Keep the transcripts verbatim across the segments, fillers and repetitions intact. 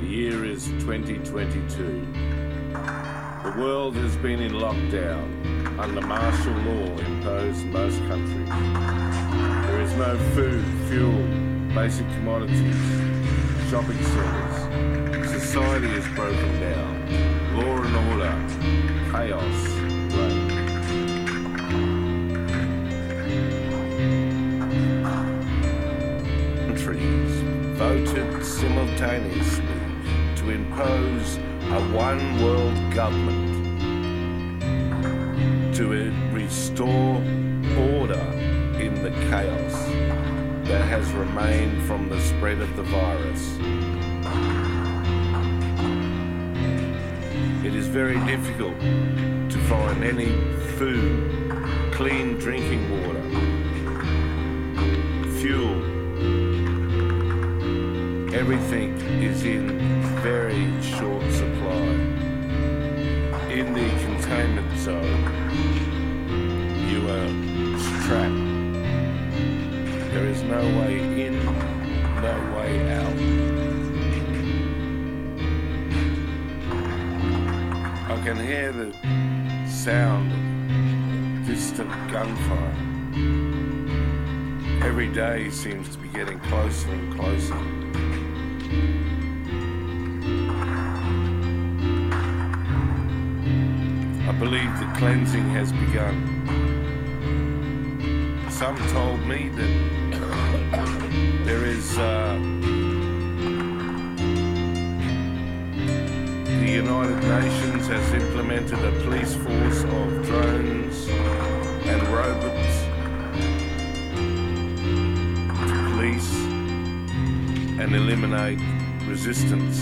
The year is twenty twenty-two. The world has been in lockdown under martial law imposed in most countries. There is no food, fuel, basic commodities, shopping centres. Society is broken down. Law and order, chaos, reign. Voted simultaneously to impose a one-world government to restore order in the chaos that has remained from the spread of the virus. It is very difficult to find any food, clean drinking water, fuel. Everything is in very short supply. In the containment zone, you are trapped. There is no way in, no way out. I can hear the sound of distant gunfire. Every day seems to be getting closer and closer. I believe the cleansing has begun. Some told me that there is uh, the United Nations has implemented a police force of drones and robots to police and eliminate resistance.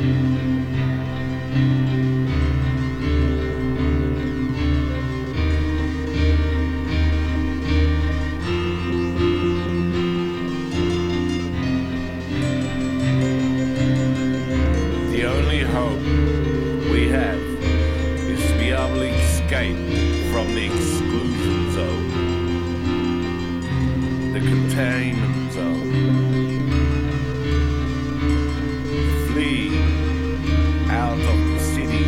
The only hope we have is to be able to escape from the exclusion zone, the containment zone. Flee out of the city,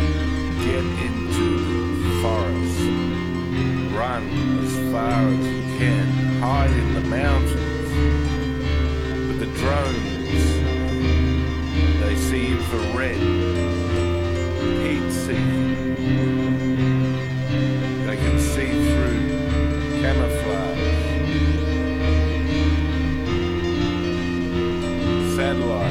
get into the forest, run as far as you can, hide in the mountains with the drones. They see you for red, heat seeking. They can see through camouflage, satellite.